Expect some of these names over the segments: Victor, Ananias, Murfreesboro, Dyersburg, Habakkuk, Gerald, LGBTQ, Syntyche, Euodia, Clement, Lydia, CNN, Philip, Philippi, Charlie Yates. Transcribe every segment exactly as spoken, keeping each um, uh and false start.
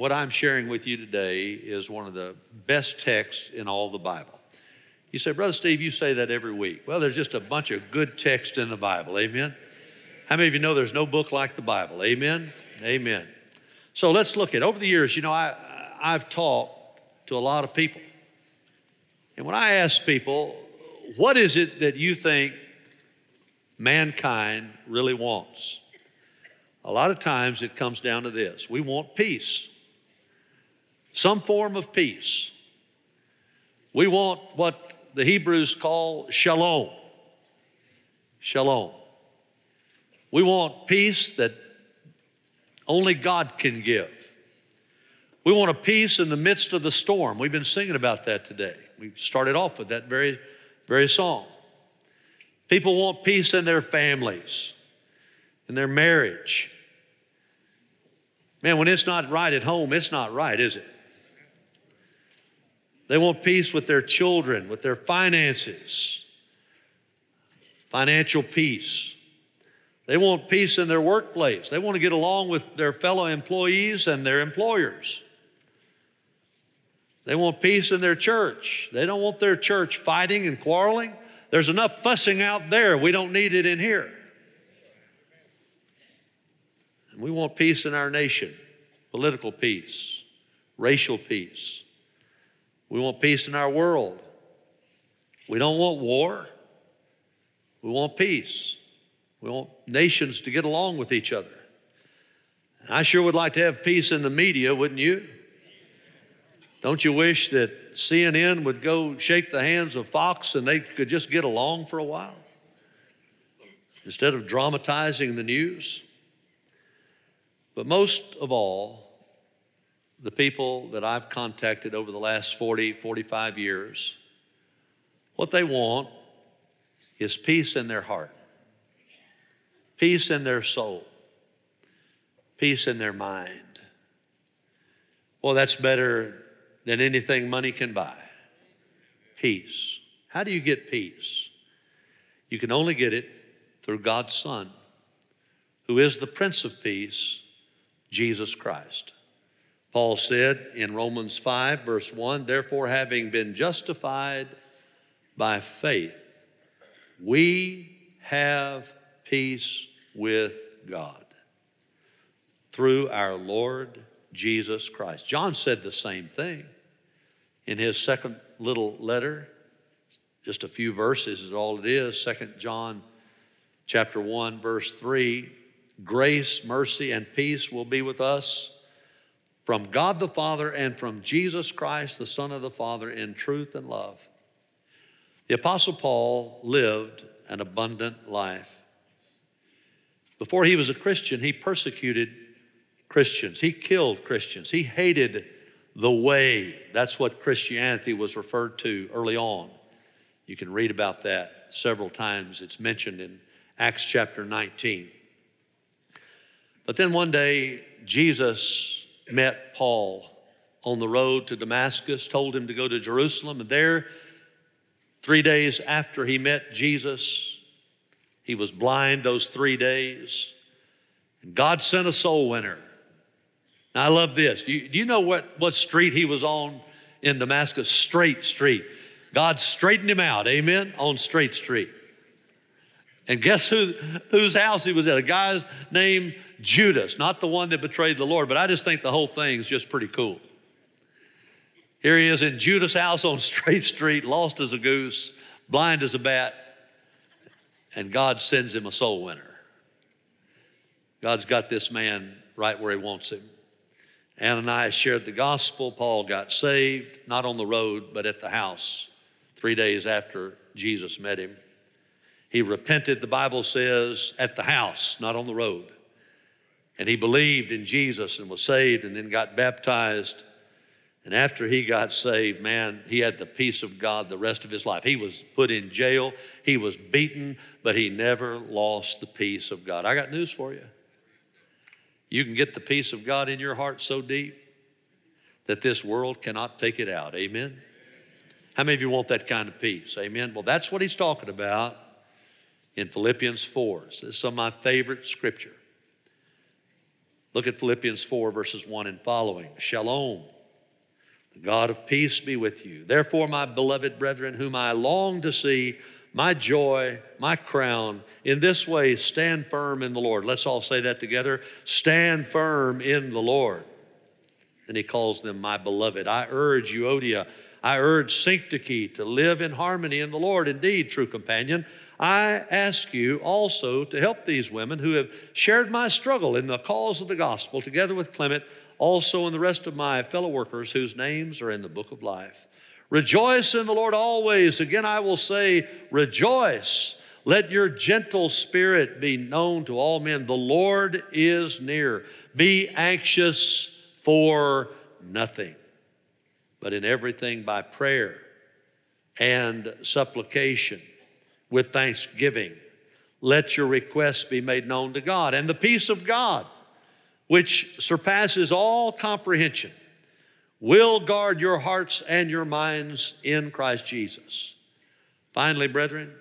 What I'm sharing with you today is one of the best texts in all the Bible. You say, Brother Steve, you say that every week. Well, there's just a bunch of good text in the Bible, amen? How many of you know there's no book like the Bible, amen? Amen. So let's look at, over the years, you know, I, I've talked to a lot of people. And when I ask people, what is it that you think mankind really wants? A lot of times it comes down to this. We want peace, some form of peace. We want what the Hebrews call shalom. Shalom. We want peace that only God can give. We want a peace in the midst of the storm. We've been singing about that today. We started off with that very, very song. People want peace in their families, in their marriage. Man, when it's not right at home, it's not right, is it? They want peace with their children, with their finances, financial peace. They want peace in their workplace. They want to get along with their fellow employees and their employers. They want peace in their church. They don't want their church fighting and quarreling. There's enough fussing out there. We don't need it in here. And we want peace in our nation, political peace, racial peace. We want peace in our world. We don't want war. We want peace. We want nations to get along with each other. And I sure would like to have peace in the media, wouldn't you? Don't you wish that C N N would go shake the hands of Fox and they could just get along for a while instead of dramatizing the news? But most of all, the people that I've contacted over the last forty, forty-five years, what they want is peace in their heart. Peace in their soul, peace in their mind. Well, that's better than anything money can buy. Peace. How do you get peace? You can only get it through God's Son, who is the Prince of Peace, Jesus Christ. Paul said in Romans five, verse one, therefore, having been justified by faith, we have peace with God through our Lord Jesus Christ. John said the same thing in his second little letter, just a few verses is all it is, Second John chapter one, verse three, grace, mercy, and peace will be with us from God the Father and from Jesus Christ, the Son of the Father, in truth and love. The Apostle Paul lived an abundant life. Before he was a Christian, he persecuted Christians. He killed Christians. He hated the way. That's what Christianity was referred to early on. You can read about that several times. It's mentioned in Acts chapter nineteen. But then one day, Jesus met Paul on the road to Damascus, told him to go to Jerusalem, and there, three days after he met Jesus, he was blind those three days. And God sent a soul winner. Now, I love this. Do you, do you know what, what street he was on in Damascus? Straight Street. God straightened him out, amen, on Straight Street. And guess who, whose house he was at? A guy's named Judas, not the one that betrayed the Lord, but I just think the whole thing's just pretty cool. Here he is in Judas' house on Straight Street, lost as a goose, blind as a bat. And God sends him a soul winner. God's got this man right where he wants him. Ananias shared the gospel. Paul got saved, not on the road, but at the house three days after Jesus met him. He repented, the Bible says, at the house, not on the road. And he believed in Jesus and was saved and then got baptized. And after he got saved, man, he had the peace of God the rest of his life. He was put in jail. He was beaten, but he never lost the peace of God. I got news for you. You can get the peace of God in your heart so deep that this world cannot take it out. Amen? How many of you want that kind of peace? Amen? Well, that's what he's talking about in Philippians four. This is some of my favorite scripture. Look at Philippians four, verses one and following. Shalom, the God of peace be with you. Therefore, my beloved brethren, whom I long to see, my joy, my crown, in this way stand firm in the Lord. Let's all say that together. Stand firm in the Lord. And he calls them my beloved. I urge Euodia, I urge Syntyche to live in harmony in the Lord. Indeed, true companion, I ask you also to help these women who have shared my struggle in the cause of the gospel, together with Clement, also and the rest of my fellow workers whose names are in the book of life. Rejoice in the Lord always. Again, I will say, rejoice. Let your gentle spirit be known to all men. The Lord is near. Be anxious for nothing, but in everything by prayer and supplication with thanksgiving, let your requests be made known to God. And the peace of God, which surpasses all comprehension, will guard your hearts and your minds in Christ Jesus. Finally, brethren,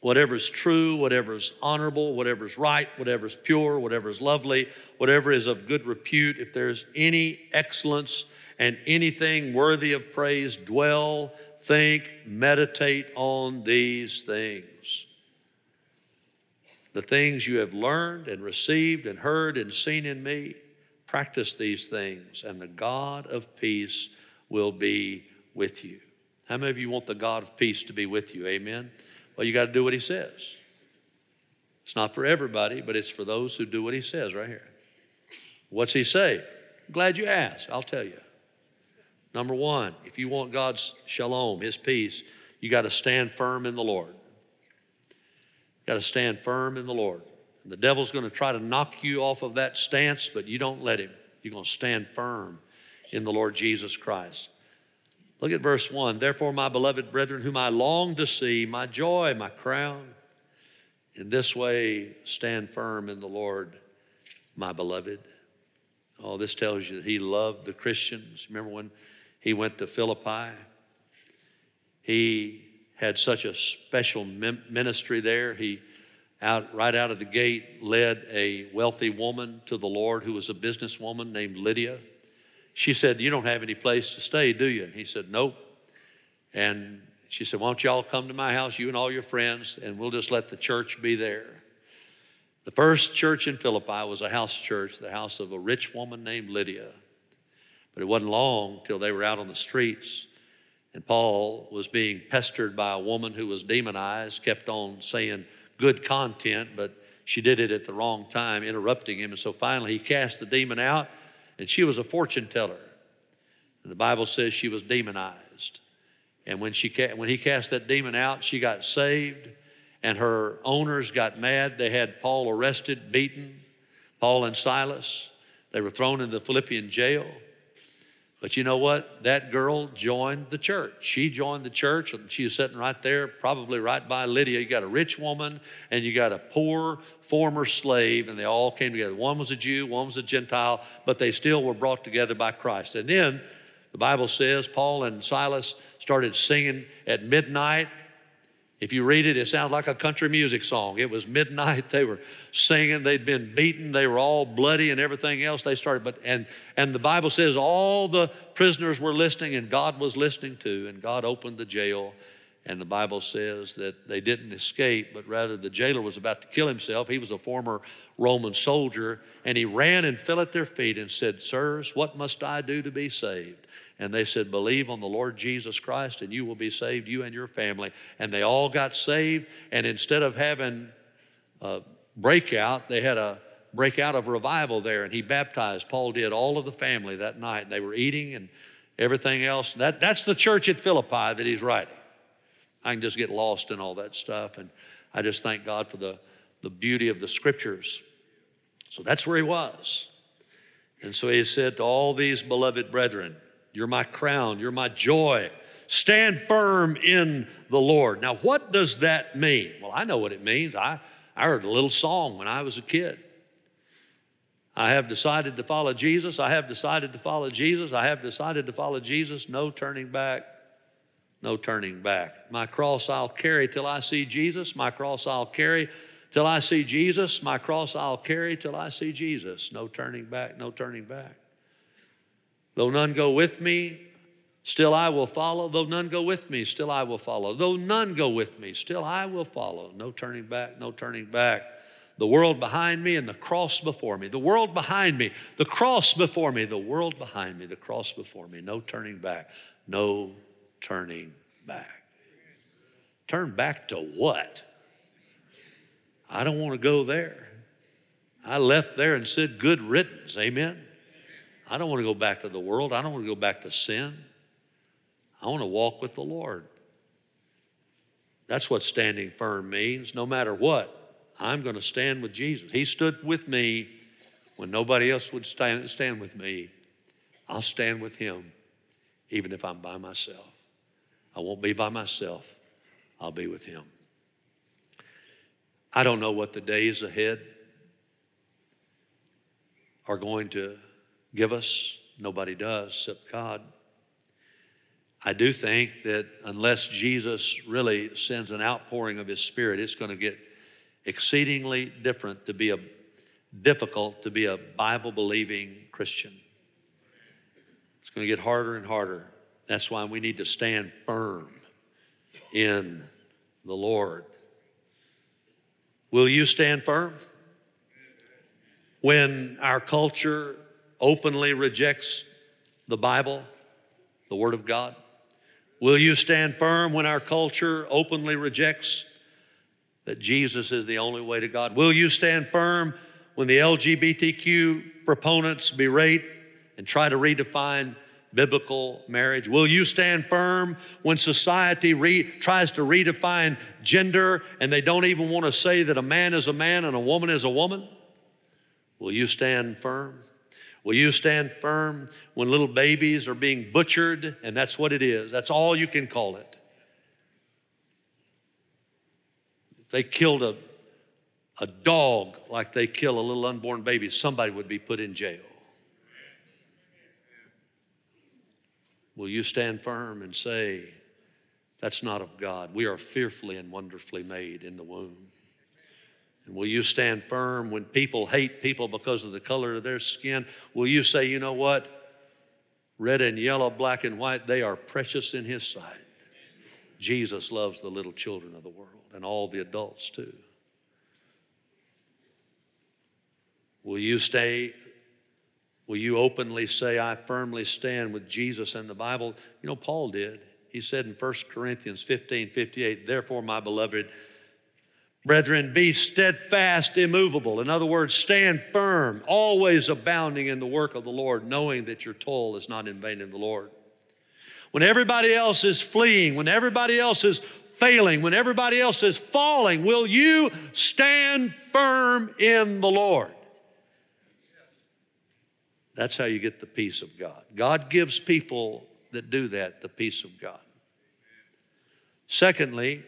whatever's true, whatever's honorable, whatever's right, whatever's pure, whatever's lovely, whatever is of good repute, if there's any excellence and anything worthy of praise, dwell, think, meditate on these things. The things you have learned and received and heard and seen in me, practice these things, and the God of peace will be with you. How many of you want the God of peace to be with you? Amen? Well, you got to do what he says. It's not for everybody, but it's for those who do what he says right here. What's he say? I'm glad you asked. I'll tell you. Number one, if you want God's shalom, his peace, you got to stand firm in the Lord. You got to stand firm in the Lord. The devil's going to try to knock you off of that stance, but you don't let him. You're going to stand firm in the Lord Jesus Christ. Look at verse one. Therefore, my beloved brethren, whom I long to see, my joy, my crown, in this way stand firm in the Lord, my beloved. Oh, this tells you that he loved the Christians. Remember when he went to Philippi? He had such a special ministry there. He Out, right out of the gate, led a wealthy woman to the Lord who was a businesswoman named Lydia. She said, you don't have any place to stay, do you? And he said, nope. And she said, why don't y'all come to my house, you and all your friends, and we'll just let the church be there. The first church in Philippi was a house church, the house of a rich woman named Lydia. But it wasn't long till they were out on the streets, and Paul was being pestered by a woman who was demonized, kept on saying good content, but she did it at the wrong time, interrupting him. And so finally he cast the demon out, and she was a fortune teller. And the Bible says she was demonized. And when she ca- when he cast that demon out, she got saved, and her owners got mad. They had Paul arrested, beaten, Paul and Silas. They were thrown in the Philippian jail. But you know what? That girl joined the church. She joined the church, and she was sitting right there, probably right by Lydia. You got a rich woman, and you got a poor former slave, and they all came together. One was a Jew, one was a Gentile, but they still were brought together by Christ. And then the Bible says Paul and Silas started singing at midnight. If you read it, it sounds like a country music song. It was midnight. They were singing. They'd been beaten. They were all bloody and everything else. They started, but and and the Bible says all the prisoners were listening, and God was listening too. And God opened the jail, and the Bible says that they didn't escape, but rather the jailer was about to kill himself. He was a former Roman soldier, and he ran and fell at their feet and said, "Sirs, what must I do to be saved?" And they said, believe on the Lord Jesus Christ and you will be saved, you and your family. And they all got saved. And instead of having a breakout, they had a breakout of revival there. And he baptized, Paul did, all of the family that night. And they were eating and everything else. That, that's the church at Philippi that he's writing. I can just get lost in all that stuff. And I just thank God for the, the beauty of the scriptures. So that's where he was. And so he said to all these beloved brethren, you're my crown, you're my joy. Stand firm in the Lord. Now, what does that mean? Well, I know what it means. I, I heard a little song when I was a kid. I have decided to follow Jesus. I have decided to follow Jesus. I have decided to follow Jesus. No turning back, no turning back. My cross I'll carry till I see Jesus. My cross I'll carry Till I see Jesus, my cross I'll carry till I see Jesus. No turning back, no turning back. Though none go with me, still I will follow. Though none go with me, still I will follow. Though none go with me, still I will follow. No turning back, no turning back. The world behind me and the cross before me. The world behind me, the cross before me. The world behind me, the cross before me. No turning back, no turning back. Turn back to what? I don't want to go there. I left there and said good riddance, amen? I don't want to go back to the world. I don't want to go back to sin. I want to walk with the Lord. That's what standing firm means. No matter what, I'm going to stand with Jesus. He stood with me when nobody else would stand, stand with me. I'll stand with him even if I'm by myself. I won't be by myself. I'll be with him. I don't know what the days ahead are going to give us. Nobody does except God. I do think that unless Jesus really sends an outpouring of his Spirit, it's going to get exceedingly different to be a difficult to be a Bible-believing Christian. It's going to get harder and harder. That's why we need to stand firm in the Lord. Will you stand firm? When our culture openly rejects the Bible, the Word of God, will you stand firm when our culture openly rejects that Jesus is the only way to God? Will you stand firm when the L G B T Q proponents berate and try to redefine biblical marriage? Will you stand firm when society re- tries to redefine gender and they don't even want to say that a man is a man and a woman is a woman? Will you stand firm? Will you stand firm when little babies are being butchered? And that's what it is. That's all you can call it. They killed a, a dog like they kill a little unborn baby, somebody would be put in jail. Will you stand firm and say, that's not of God? We are fearfully and wonderfully made in the womb. And will you stand firm when people hate people because of the color of their skin? Will you say, you know what? Red and yellow, black and white, they are precious in his sight. Jesus loves the little children of the world and all the adults too. Will you stay? Will you openly say, I firmly stand with Jesus and the Bible? You know, Paul did. He said in First Corinthians fifteen fifty-eight, therefore, my beloved brethren, be steadfast, immovable. In other words, stand firm, always abounding in the work of the Lord, knowing that your toil is not in vain in the Lord. When everybody else is fleeing, when everybody else is failing, when everybody else is falling, will you stand firm in the Lord? That's how you get the peace of God. God gives people that do that the peace of God. Secondly,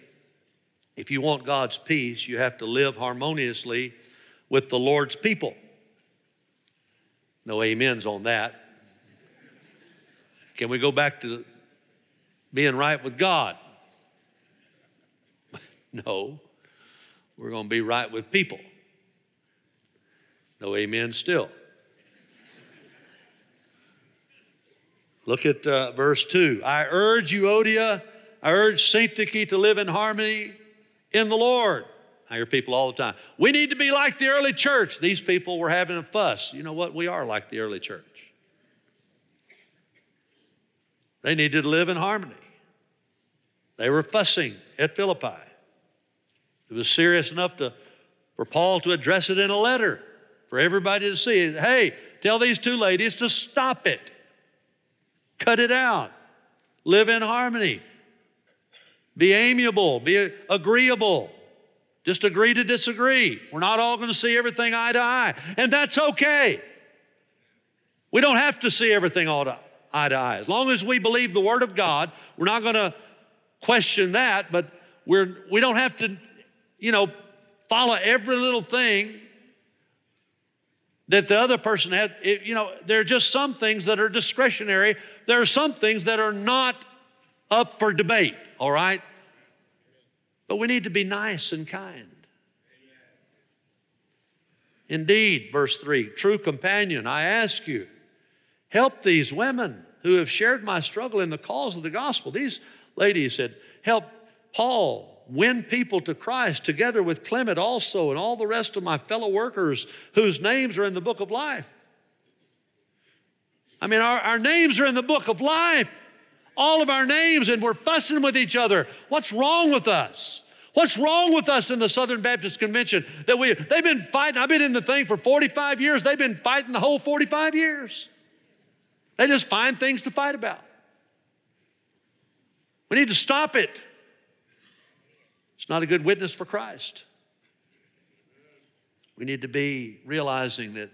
if you want God's peace, you have to live harmoniously with the Lord's people. No amens on that. Can we go back to being right with God? No, we're going to be right with people. No amen still. Look at uh, verse two. I urge Euodia, I urge Syntyche to live in harmony in the Lord. I hear people all the time, we need to be like the early church. These people were having a fuss. You know what? We are like the early church. They needed to live in harmony. They were fussing at Philippi. It was serious enough to, for Paul to address it in a letter for everybody to see. Hey, tell these two ladies to stop it. Cut it out. Live in harmony. Be amiable. Be agreeable. Just agree to disagree. We're not all going to see everything eye to eye, and that's okay. We don't have to see everything all to, eye to eye. As long as we believe the Word of God, we're not going to question that, but we're, we don't have to, you know, follow every little thing that the other person had. It, you know, there are just some things that are discretionary. There are some things that are not up for debate, all right? But we need to be nice and kind. Indeed, verse three, true companion, I ask you, help these women who have shared my struggle in the cause of the gospel. These ladies had helped Paul win people to Christ, together with Clement also and all the rest of my fellow workers whose names are in the book of life. I mean, our, our names are in the book of life. All of our names, and we're fussing with each other. What's wrong with us? What's wrong with us in the Southern Baptist Convention? That we they've been fighting. I've been in the thing for forty-five years. They've been fighting the whole forty-five years. They just find things to fight about. We need to stop it. It's not a good witness for Christ. We need to be realizing that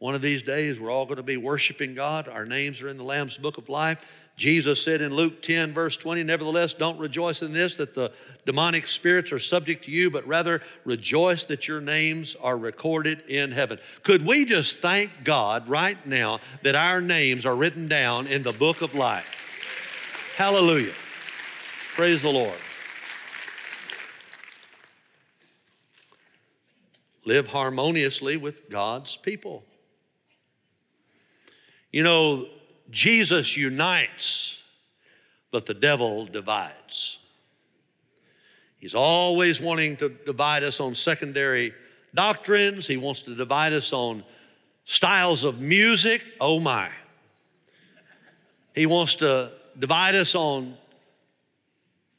one of these days we're all going to be worshiping God. Our names are in the Lamb's Book of Life. Jesus said in Luke ten, verse twenty, nevertheless, don't rejoice in this, that the demonic spirits are subject to you, but rather rejoice that your names are recorded in heaven. Could we just thank God right now that our names are written down in the book of life? Hallelujah. Praise the Lord. Live harmoniously with God's people. You know, Jesus unites, but the devil divides. He's always wanting to divide us on secondary doctrines. He wants to divide us on styles of music. Oh my. He wants to divide us on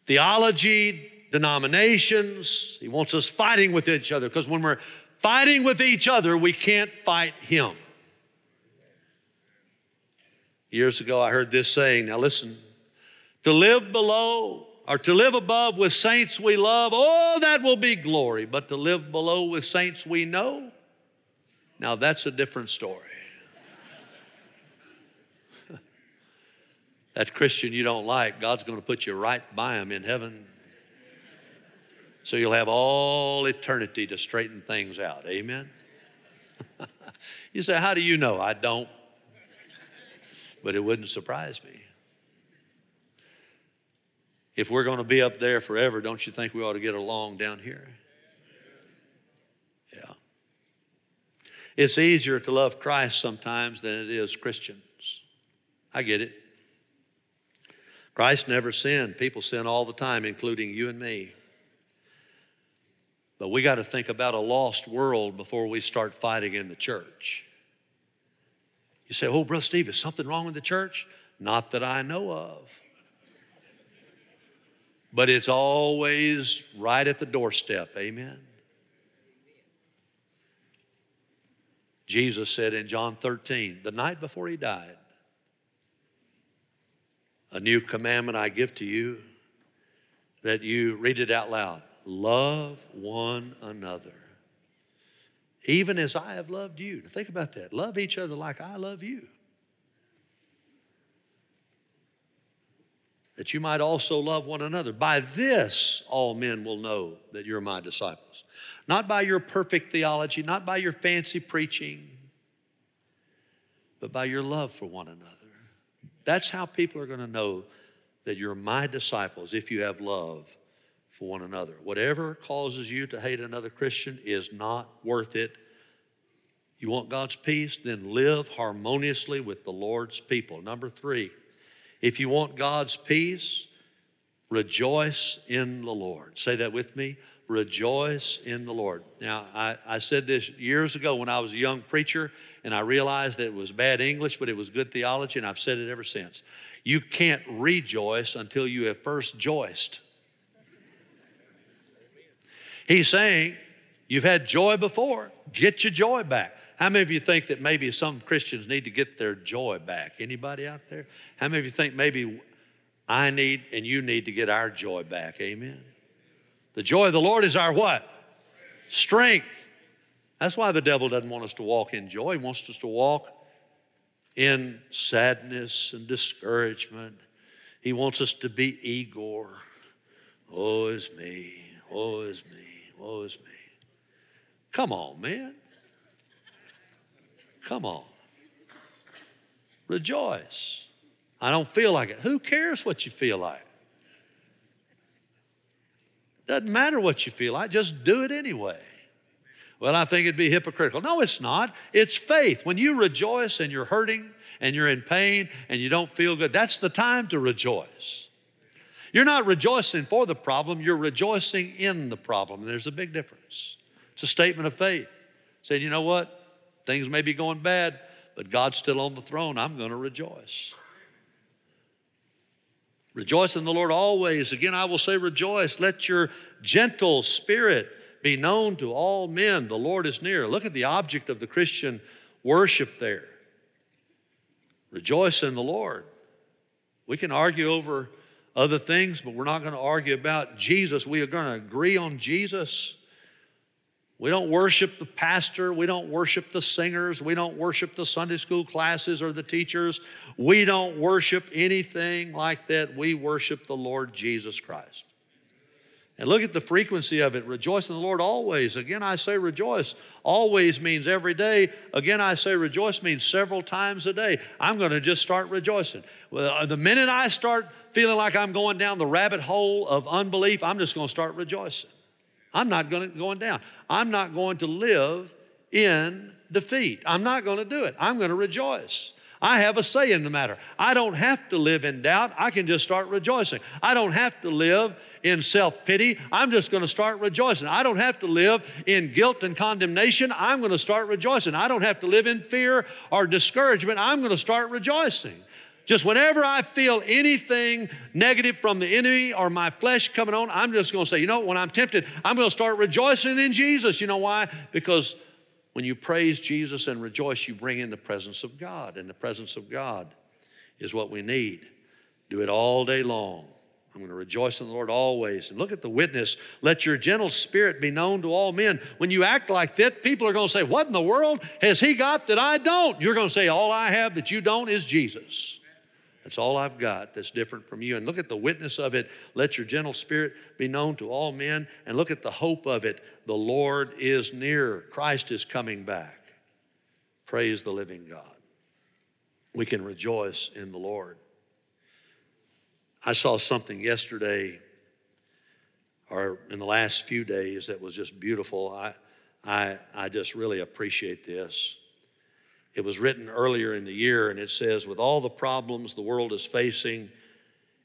theology, denominations. He wants us fighting with each other, because when we're fighting with each other, we can't fight him. Years ago, I heard this saying, now listen, to live below or to live above with saints we love, oh, that will be glory. But to live below with saints we know, now that's a different story. That Christian you don't like, God's going to put you right by him in heaven. So you'll have all eternity to straighten things out. Amen? You say, how do you know? I don't. But it wouldn't surprise me. If we're going to be up there forever, don't you think we ought to get along down here? Yeah. It's easier to love Christ sometimes than it is Christians. I get it. Christ never sinned. People sin all the time, including you and me. But we got to think about a lost world before we start fighting in the church. You say, oh, Brother Steve, is something wrong with the church? Not that I know of. But it's always right at the doorstep, amen? Jesus said in John thirteen, the night before he died, a new commandment I give to you, that you, read it out loud, love one another. Even as I have loved you. Think about that. Love each other like I love you. That you might also love one another. By this, all men will know that you're my disciples. Not by your perfect theology, not by your fancy preaching, but by your love for one another. That's how people are going to know that you're my disciples, if you have love for one another. Whatever causes you to hate another Christian is not worth it. You want God's peace? Then live harmoniously with the Lord's people. Number three, if you want God's peace, rejoice in the Lord. Say that with me. Rejoice in the Lord. Now, I, I said this years ago when I was a young preacher, and I realized that it was bad English, but it was good theology, and I've said it ever since. You can't rejoice until you have first joiced. He's saying, you've had joy before. Get your joy back. How many of you think that maybe some Christians need to get their joy back? Anybody out there? How many of you think maybe I need and you need to get our joy back? Amen. The joy of the Lord is our what? Strength. That's why the devil doesn't want us to walk in joy. He wants us to walk in sadness and discouragement. He wants us to be Igor. Oh, it's me. Oh, it's me. Woe is me. Come on, man. Come on. Rejoice. I don't feel like it. Who cares what you feel like? Doesn't matter what you feel like. Just do it anyway. Well, I think it'd be hypocritical. No, it's not. It's faith. When you rejoice and you're hurting and you're in pain and you don't feel good, that's the time to rejoice. You're not rejoicing for the problem. You're rejoicing in the problem. And there's a big difference. It's a statement of faith. Saying, you know what? Things may be going bad, but God's still on the throne. I'm going to rejoice. Rejoice in the Lord always. Again, I will say rejoice. Let your gentle spirit be known to all men. The Lord is near. Look at the object of the Christian worship there. Rejoice in the Lord. We can argue over other things, but we're not going to argue about Jesus. We are going to agree on Jesus. We don't worship the pastor. We don't worship the singers. We don't worship the Sunday school classes or the teachers. We don't worship anything like that. We worship the Lord Jesus Christ. And look at the frequency of it. Rejoice in the Lord always. Again, I say rejoice. Always means every day. Again, I say rejoice means several times a day. I'm going to just start rejoicing. Well, the minute I start feeling like I'm going down the rabbit hole of unbelief, I'm just going to start rejoicing. I'm not going to, going down. I'm not going to live in defeat. I'm not going to do it. I'm going to rejoice. I have a say in the matter. I don't have to live in doubt. I can just start rejoicing. I don't have to live in self-pity. I'm just going to start rejoicing. I don't have to live in guilt and condemnation. I'm going to start rejoicing. I don't have to live in fear or discouragement. I'm going to start rejoicing. Just whenever I feel anything negative from the enemy or my flesh coming on, I'm just going to say, you know, when I'm tempted, I'm going to start rejoicing in Jesus. You know why? Because when you praise Jesus and rejoice, you bring in the presence of God, and the presence of God is what we need. Do it all day long. I'm going to rejoice in the Lord always. And look at the witness. Let your gentle spirit be known to all men. When you act like that, people are going to say, what in the world has he got that I don't? You're going to say, all I have that you don't is Jesus. That's all I've got that's different from you. And look at the witness of it. Let your gentle spirit be known to all men. And look at the hope of it. The Lord is near. Christ is coming back. Praise the living God. We can rejoice in the Lord. I saw something yesterday or in the last few days that was just beautiful. I, I, I just really appreciate this. It was written earlier in the year, and it says, with all the problems the world is facing,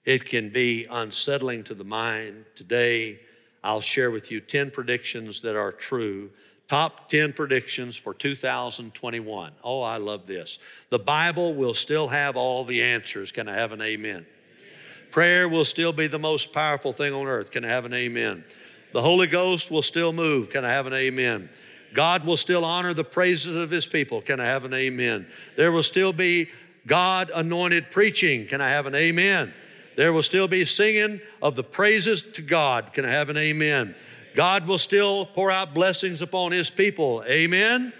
it can be unsettling to the mind. Today, I'll share with you ten predictions that are true. Top ten predictions for two thousand twenty-one. Oh, I love this. The Bible will still have all the answers. Can I have an amen? Amen. Prayer will still be the most powerful thing on earth. Can I have an amen? The Holy Ghost will still move. Can I have an amen? God will still honor the praises of his people. Can I have an amen? There will still be God-anointed preaching. Can I have an amen? There will still be singing of the praises to God. Can I have an amen? God will still pour out blessings upon his people. Amen?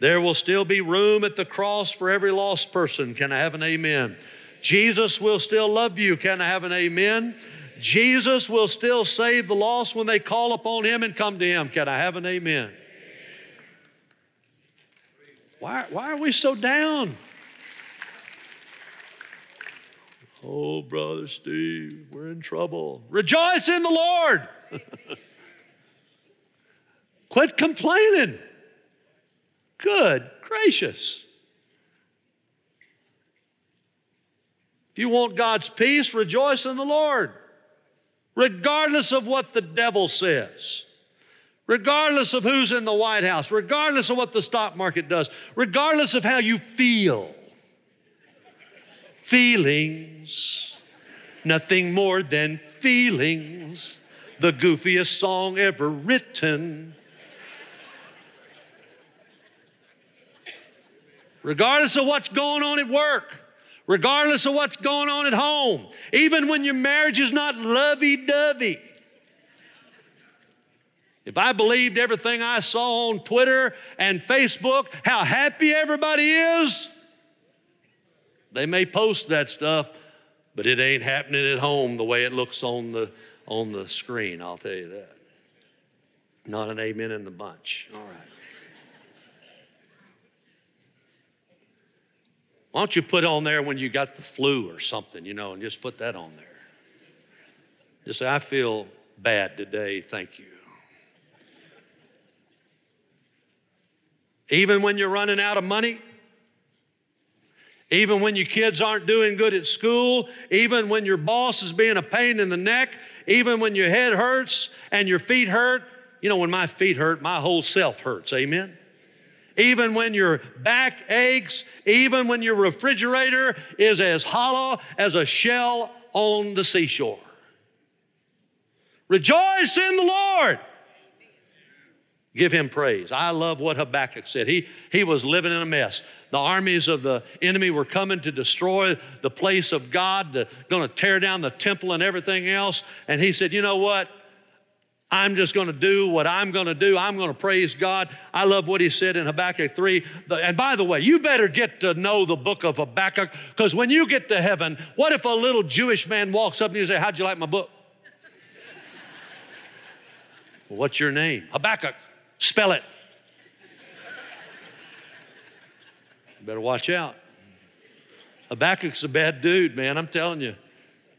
There will still be room at the cross for every lost person. Can I have an amen? Jesus will still love you. Can I have an amen? Jesus will still save the lost when they call upon him and come to him. Can I have an amen? Why, why are we so down? Oh, Brother Steve, we're in trouble. Rejoice in the Lord. Quit complaining. Good gracious. If you want God's peace, rejoice in the Lord, regardless of what the devil says. Regardless of who's in the White House, regardless of what the stock market does, regardless of how you feel. Feelings, nothing more than feelings, the goofiest song ever written. Regardless of what's going on at work, regardless of what's going on at home, even when your marriage is not lovey-dovey. If I believed everything I saw on Twitter and Facebook, how happy everybody is, they may post that stuff, but it ain't happening at home the way it looks on the, on the screen, I'll tell you that. Not an amen in the bunch. All right. Why don't you put on there when you got the flu or something, you know, and just put that on there. Just say, I feel bad today, thank you. Even when you're running out of money, even when your kids aren't doing good at school, even when your boss is being a pain in the neck, even when your head hurts and your feet hurt. You know, when my feet hurt, my whole self hurts, amen? Even when your back aches, even when your refrigerator is as hollow as a shell on the seashore. Rejoice in the Lord. Give him praise. I love what Habakkuk said. He, he was living in a mess. The armies of the enemy were coming to destroy the place of God, the, gonna tear down the temple and everything else. And he said, you know what? I'm just gonna do what I'm gonna do. I'm gonna praise God. I love what he said in Habakkuk three. And by the way, you better get to know the book of Habakkuk, because when you get to heaven, what if a little Jewish man walks up and you say, how'd you like my book? Well, what's your name? Habakkuk. Spell it. You better watch out. Habakkuk's a bad dude, man. I'm telling you.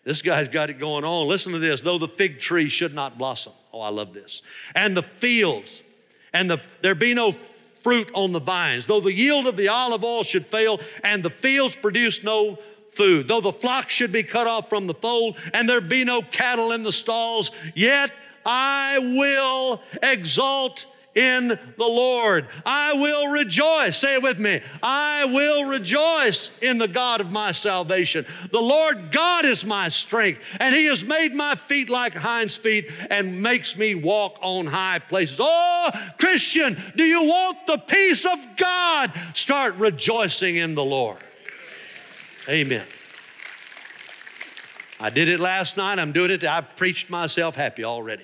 This guy's got it going on. Listen to this. Though the fig tree should not blossom. Oh, I love this. And the fields, and the, there be no fruit on the vines. Though the yield of the olive oil should fail, and the fields produce no food. Though the flock should be cut off from the fold, and there be no cattle in the stalls, yet I will exalt in the Lord. I will rejoice. Say it with me. I will rejoice in the God of my salvation. The Lord God is my strength, and he has made my feet like hinds' feet and makes me walk on high places. Oh, Christian, do you want the peace of God? Start rejoicing in the Lord. Amen. I did it last night. I'm doing it. I preached myself happy already.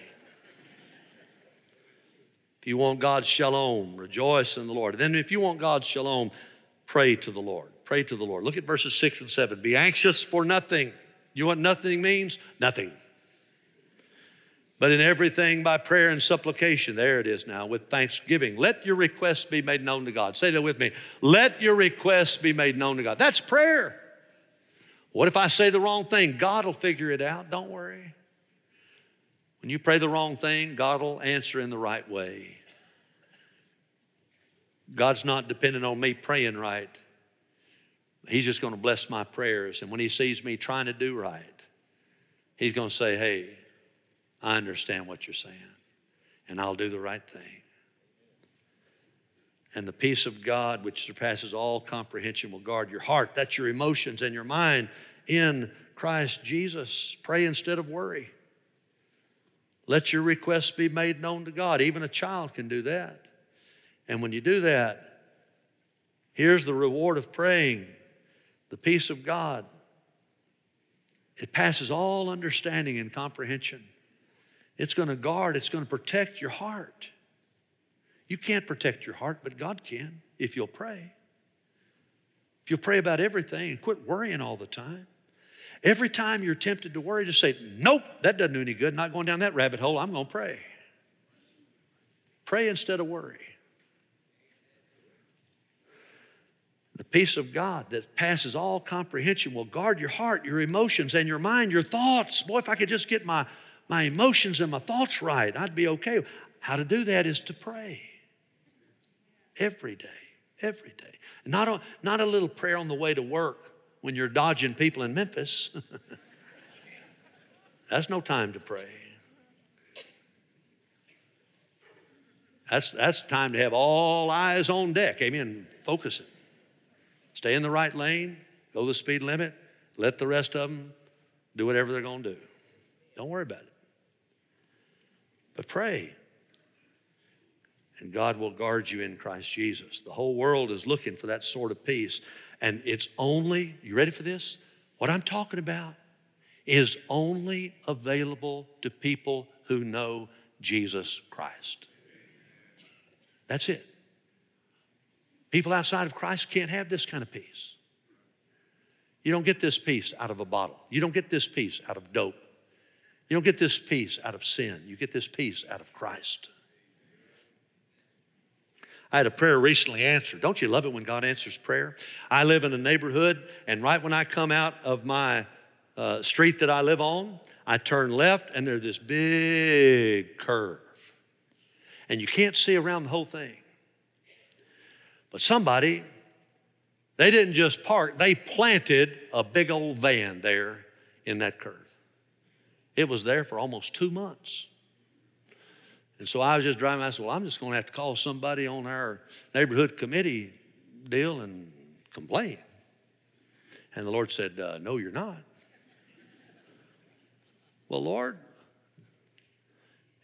If you want God's shalom, rejoice in the Lord. And then if you want God's shalom, pray to the Lord. Pray to the Lord. Look at verses six and seven. Be anxious for nothing. You know what nothing means? Nothing. But in everything by prayer and supplication, there it is now, with thanksgiving. Let your requests be made known to God. Say that with me. Let your requests be made known to God. That's prayer. What if I say the wrong thing? God will figure it out. Don't worry. When you pray the wrong thing, God will answer in the right way. God's not dependent on me praying right. He's just going to bless my prayers. And when he sees me trying to do right, he's going to say, hey, I understand what you're saying, and I'll do the right thing. And the peace of God, which surpasses all comprehension, will guard your heart. That's your emotions and your mind in Christ Jesus. Pray instead of worry. Let your requests be made known to God. Even a child can do that. And when you do that, here's the reward of praying. The peace of God. It passes all understanding and comprehension. It's going to guard, it's going to protect your heart. You can't protect your heart, but God can if you'll pray. If you'll pray about everything and quit worrying all the time. Every time you're tempted to worry, just say, nope, that doesn't do any good. Not going down that rabbit hole. I'm going to pray. Pray instead of worry. The peace of God that passes all comprehension will guard your heart, your emotions, and your mind, your thoughts. Boy, if I could just get my, my emotions and my thoughts right, I'd be okay. How to do that is to pray. Every day, every day. Not a, not a little prayer on the way to work. When you're dodging people in Memphis, that's no time to pray. That's, that's time to have all eyes on deck, amen, focus it. Stay in the right lane, go the speed limit, let the rest of them do whatever they're going to do. Don't worry about it. But pray, and God will guard you in Christ Jesus. The whole world is looking for that sort of peace. And it's only, you ready for this? What I'm talking about is only available to people who know Jesus Christ. That's it. People outside of Christ can't have this kind of peace. You don't get this peace out of a bottle. You don't get this peace out of dope. You don't get this peace out of sin. You get this peace out of Christ. I had a prayer recently answered. Don't you love it when God answers prayer? I live in a neighborhood, and right when I come out of my uh, street that I live on, I turn left, and there's this big curve. And you can't see around the whole thing. But somebody, they didn't just park, they planted a big old van there in that curve. It was there for almost two months. And so I was just driving, I said, well, I'm just gonna have to call somebody on our neighborhood committee deal and complain. And the Lord said, uh, no, you're not. Well, Lord,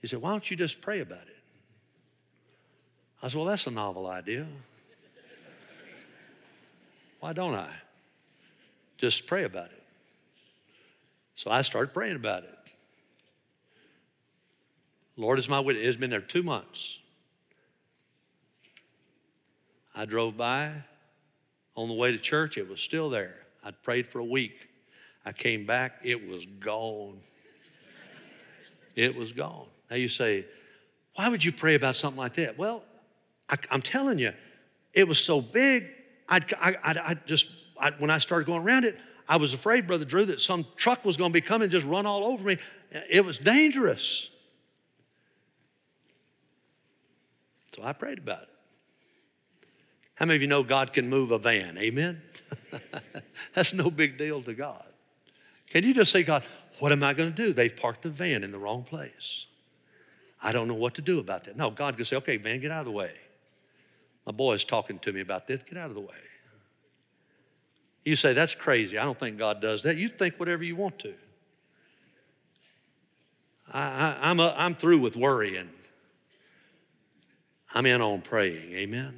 he said, why don't you just pray about it? I said, well, that's a novel idea. Why don't I? Just pray about it. So I started praying about it. Lord is my witness. It's been there two months. I drove by. On the way to church, it was still there. I prayed for a week. I came back. It was gone. It was gone. Now you say, why would you pray about something like that? Well, I, I'm telling you, it was so big. I'd, I, I, I just, I, when I started going around it, I was afraid, Brother Drew, that some truck was going to be coming and just run all over me. It was dangerous. So I prayed about it. How many of you know God can move a van? Amen? That's no big deal to God. Can you just say, God, what am I going to do? They've parked the van in the wrong place. I don't know what to do about that. No, God can say, okay, van, get out of the way. My boy's talking to me about this. Get out of the way. You say, that's crazy. I don't think God does that. You think whatever you want to. I, I, I'm, a, I'm through with worrying. I'm in on praying. Amen?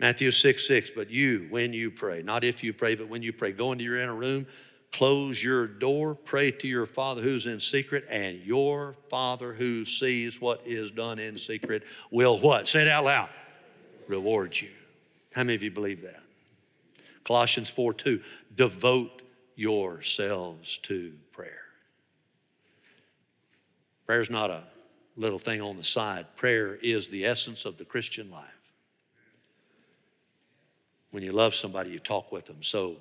Matthew six six, but you, when you pray, not if you pray, but when you pray, go into your inner room, close your door, pray to your Father who's in secret, and your Father who sees what is done in secret will what? Say it out loud. Reward you. How many of you believe that? Colossians four two, devote yourselves to prayer. Prayer's not a little thing on the side. Prayer is the essence of the Christian life. When you love somebody, you talk with them. So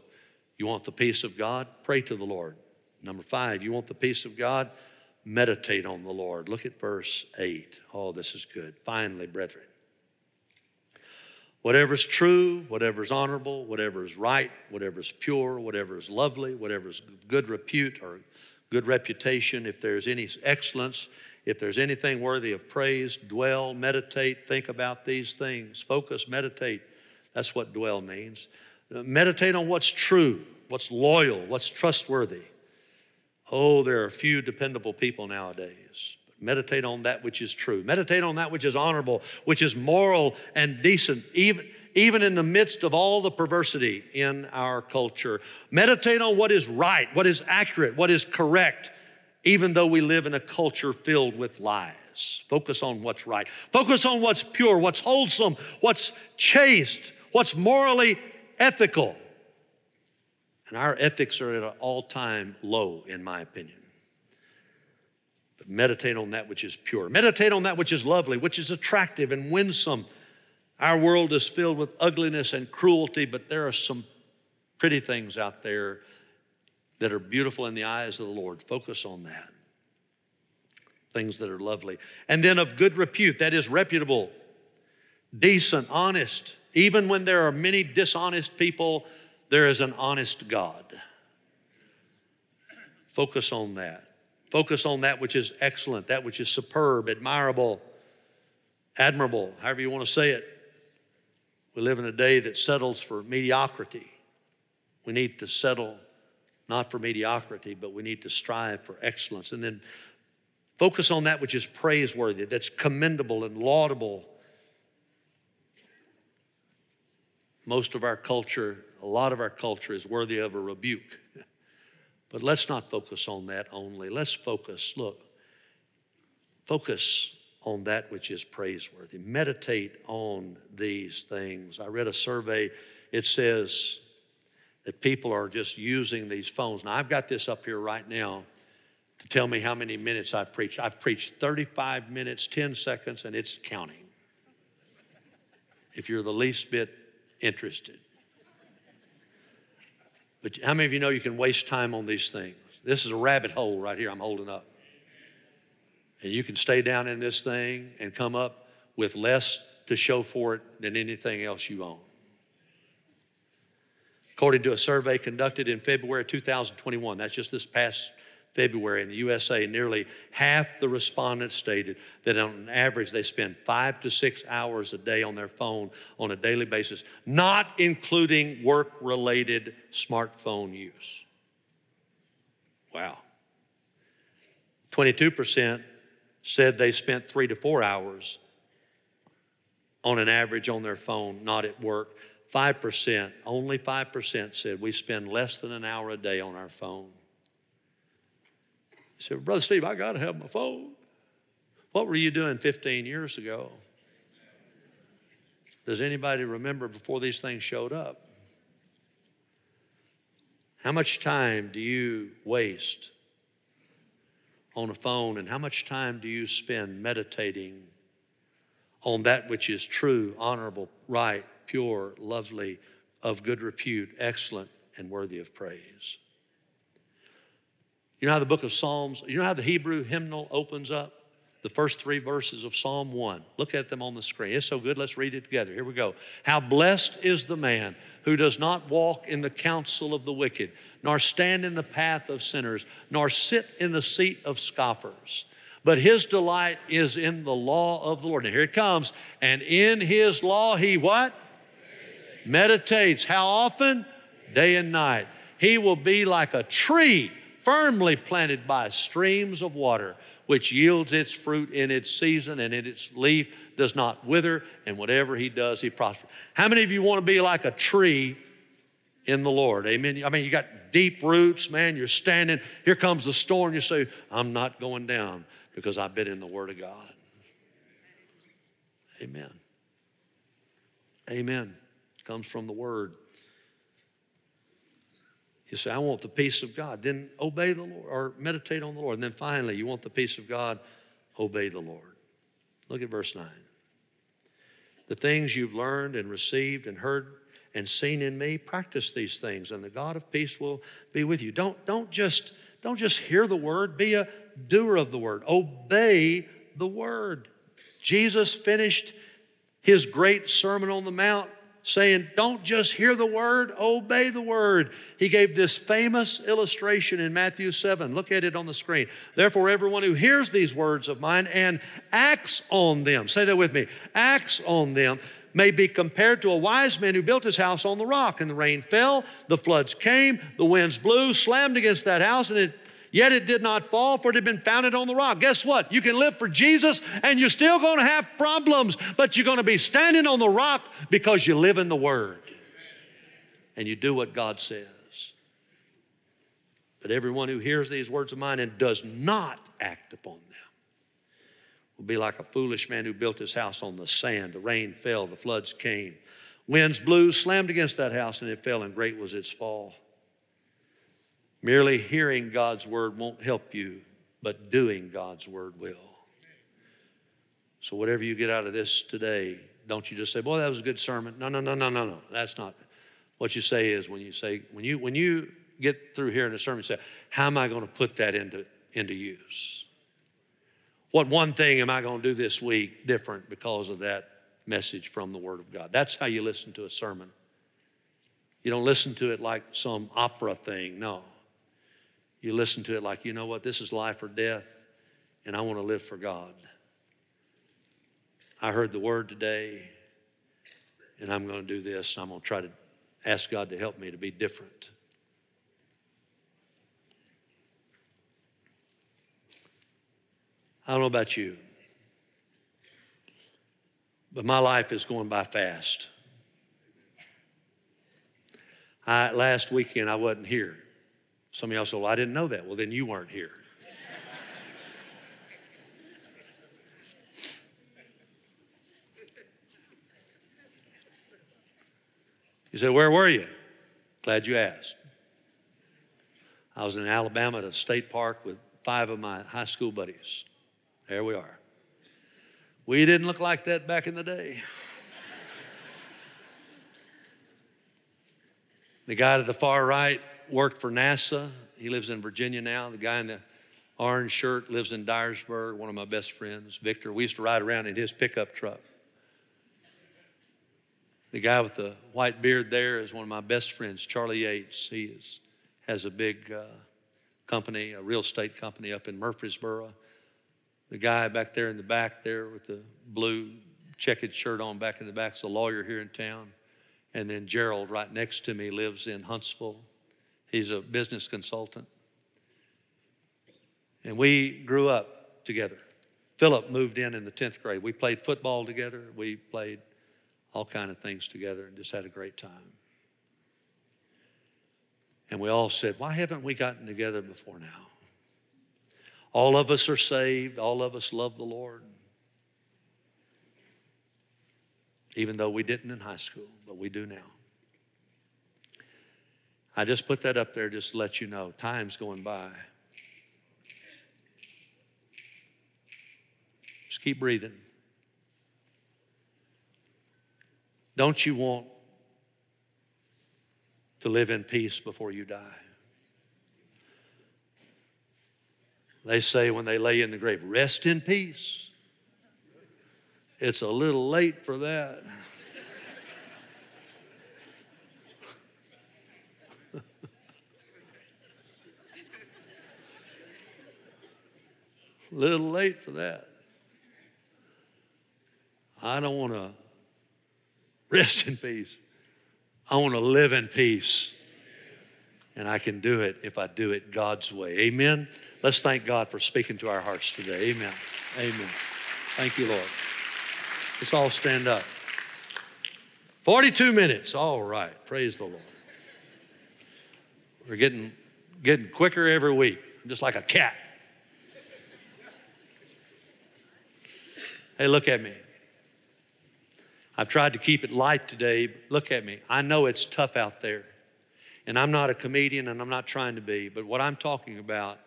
you want the peace of God? Pray to the Lord. Number five, you want the peace of God? Meditate on the Lord. Look at verse eight. Oh, this is good. Finally, brethren, whatever is true, whatever is honorable, whatever is right, whatever is pure, whatever is lovely, whatever is good repute or good reputation, if there's any excellence, if there's anything worthy of praise, dwell, meditate, think about these things. Focus, meditate. That's what dwell means. Meditate on what's true, what's loyal, what's trustworthy. Oh, there are few dependable people nowadays. But meditate on that which is true. Meditate on that which is honorable, which is moral and decent, even, even in the midst of all the perversity in our culture. Meditate on what is right, what is accurate, what is correct, even though we live in a culture filled with lies. Focus on what's right. Focus on what's pure, what's wholesome, what's chaste, what's morally ethical. And our ethics are at an all-time low, in my opinion. But meditate on that which is pure. Meditate on that which is lovely, which is attractive and winsome. Our world is filled with ugliness and cruelty, but there are some pretty things out there that are beautiful in the eyes of the Lord. Focus on that. Things that are lovely. And then of good repute, that is reputable, decent, honest. Even when there are many dishonest people, there is an honest God. Focus on that. Focus on that which is excellent, that which is superb, admirable, admirable, however you want to say it. We live in a day that settles for mediocrity. We need to settle not for mediocrity, but we need to strive for excellence. And then focus on that which is praiseworthy, that's commendable and laudable. Most of our culture, a lot of our culture is worthy of a rebuke. But let's not focus on that only. Let's focus, look, focus on that which is praiseworthy. Meditate on these things. I read a survey. It says that people are just using these phones. Now, I've got this up here right now. To tell me how many minutes I've preached. I've preached thirty-five minutes, ten seconds, and it's counting. If you're the least bit interested. But how many of you know you can waste time on these things? This is a rabbit hole right here I'm holding up. And you can stay down in this thing and come up with less to show for it than anything else you own. According to a survey conducted in February two thousand twenty-one, that's just this past February in the U S A, nearly half the respondents stated that on average they spend five to six hours a day on their phone on a daily basis, not including work-related smartphone use. Wow. twenty-two percent said they spent three to four hours on an average on their phone, not at work. five percent, only five percent said we spend less than an hour a day on our phone. He said, Brother Steve, I got to have my phone. What were you doing fifteen years ago? Does anybody remember before these things showed up? How much time do you waste on a phone, and how much time do you spend meditating on that which is true, honorable, right, pure, lovely, of good repute, excellent, and worthy of praise? You know how the book of Psalms, you know how the Hebrew hymnal opens up? The first three verses of Psalm one. Look at them on the screen. It's so good, let's read it together. Here we go. How blessed is the man who does not walk in the counsel of the wicked, nor stand in the path of sinners, nor sit in the seat of scoffers. But his delight is in the law of the Lord. Now here it comes. And in his law he what? Meditates. Meditates. How often? Day and night. He will be like a tree firmly planted by streams of water, which yields its fruit in its season, and in its leaf does not wither, and whatever he does, he prospers. How many of you want to be like a tree in the Lord? Amen. I mean, you got deep roots, man. You're standing. Here comes the storm. You say, I'm not going down because I've been in the Word of God. Amen. Amen. It comes from the Word. You say, I want the peace of God. Then obey the Lord or meditate on the Lord. And then finally, you want the peace of God, obey the Lord. Look at verse nine. The things you've learned and received and heard and seen in me, practice these things, and the God of peace will be with you. Don't, don't, just, don't just hear the word. Be a doer of the word. Obey the word. Jesus finished his great Sermon on the Mount saying, don't just hear the word, obey the word. He gave this famous illustration in Matthew seven. Look at it on the screen. Therefore, everyone who hears these words of mine and acts on them, say that with me, acts on them, may be compared to a wise man who built his house on the rock, and the rain fell, the floods came, the winds blew, slammed against that house, and it, yet it did not fall, for it had been founded on the rock. Guess what? You can live for Jesus, and you're still going to have problems, but you're going to be standing on the rock because you live in the Word. And you do what God says. But everyone who hears these words of mine and does not act upon them will be like a foolish man who built his house on the sand. The rain fell, the floods came. Winds blew, slammed against that house, and it fell, and great was its fall. Merely hearing God's word won't help you, but doing God's word will. So whatever you get out of this today, don't you just say, boy, that was a good sermon. No, no, no, no, no, no. That's not. What you say is when you say, when you when you get through hearing a sermon, you say, how am I going to put that into, into use? What one thing am I going to do this week different because of that message from the Word of God? That's how you listen to a sermon. You don't listen to it like some opera thing, no. You listen to it like, you know what, this is life or death, and I want to live for God. I heard the word today, and I'm going to do this. I'm going to try to ask God to help me to be different. I don't know about you, but my life is going by fast. I, last weekend, I wasn't here. Some of y'all said, well, I didn't know that. Well, then you weren't here. You said, where were you? Glad you asked. I was in Alabama at a state park with five of my high school buddies. There we are. We didn't look like that back in the day. The guy to the far right worked for NASA. He lives in Virginia now. The guy in the orange shirt lives in Dyersburg, one of my best friends, Victor. We used to ride around in his pickup truck. The guy with the white beard there is one of my best friends, Charlie Yates. He is, has a big uh, company, a real estate company up in Murfreesboro. The guy back there in the back there with the blue checkered shirt on back in the back is a lawyer here in town. And then Gerald right next to me lives in Huntsville. He's a business consultant. And we grew up together. Philip moved in in the tenth grade. We played football together. We played all kinds of things together and just had a great time. And we all said, why haven't we gotten together before now? All of us are saved. All of us love the Lord. Even though we didn't in high school, but we do now. I just put that up there just to let you know. Time's going by. Just keep breathing. Don't you want to live in peace before you die? They say when they lay in the grave, rest in peace. It's a little late for that. Little late for that. I don't want to rest in peace. I want to live in peace. And I can do it if I do it God's way. Amen? Let's thank God for speaking to our hearts today. Amen. Amen. Thank you, Lord. Let's all stand up. forty-two minutes. All right. Praise the Lord. We're getting, getting quicker every week, just like a cat. Hey, look at me. I've tried to keep it light today. But look at me. I know it's tough out there. And I'm not a comedian, and I'm not trying to be. But what I'm talking about,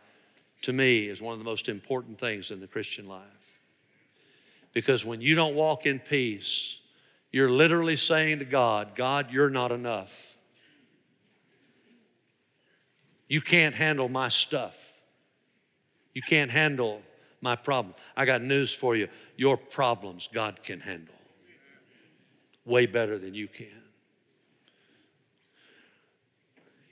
to me, is one of the most important things in the Christian life. Because when you don't walk in peace, you're literally saying to God, God, you're not enough. You can't handle my stuff. You can't handle my problem. I got news for you. Your problems God can handle way better than you can.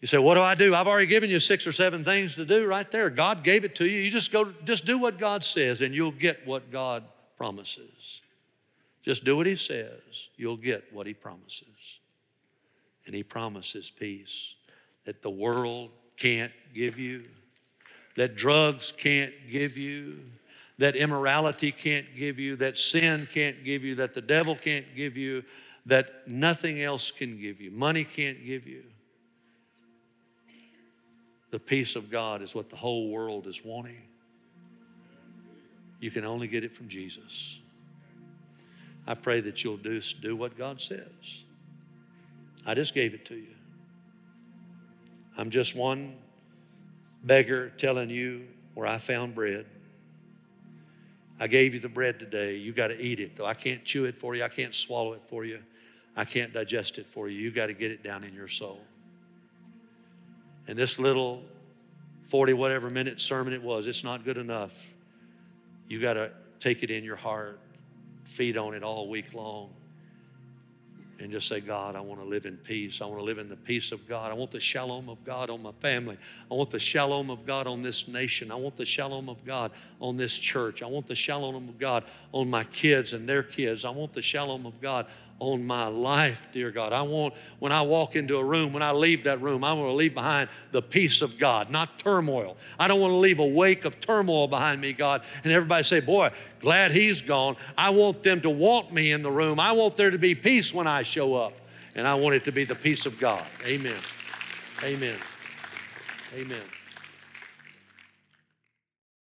You say, what do I do? I've already given you six or seven things to do right there. God gave it to you. You just go, just do what God says, and you'll get what God promises. Just do what He says. You'll get what He promises. And He promises peace that the world can't give you, that drugs can't give you, that immorality can't give you, that sin can't give you, that the devil can't give you, that nothing else can give you. Money can't give you. The peace of God is what the whole world is wanting. You can only get it from Jesus. I pray that you'll do, do what God says. I just gave it to you. I'm just one beggar telling you where I found bread. I gave you the bread today. You got to eat it, though. I can't chew it for you. I can't swallow it for you. I can't digest it for you. You got to get it down in your soul. And this little forty-whatever minute sermon it was, it's not good enough. You got to take it in your heart, feed on it all week long, and just say, God, I want to live in peace. I want to live in the peace of God. I want the shalom of God on my family. I want the shalom of God on this nation. I want the shalom of God on this church. I want the shalom of God on my kids and their kids. I want the shalom of God on my life, dear God. I want, when I walk into a room, when I leave that room, I want to leave behind the peace of God, not turmoil. I don't want to leave a wake of turmoil behind me, God. And everybody say, boy, glad he's gone. I want them to want me in the room. I want there to be peace when I show up. And I want it to be the peace of God. Amen. Amen. Amen.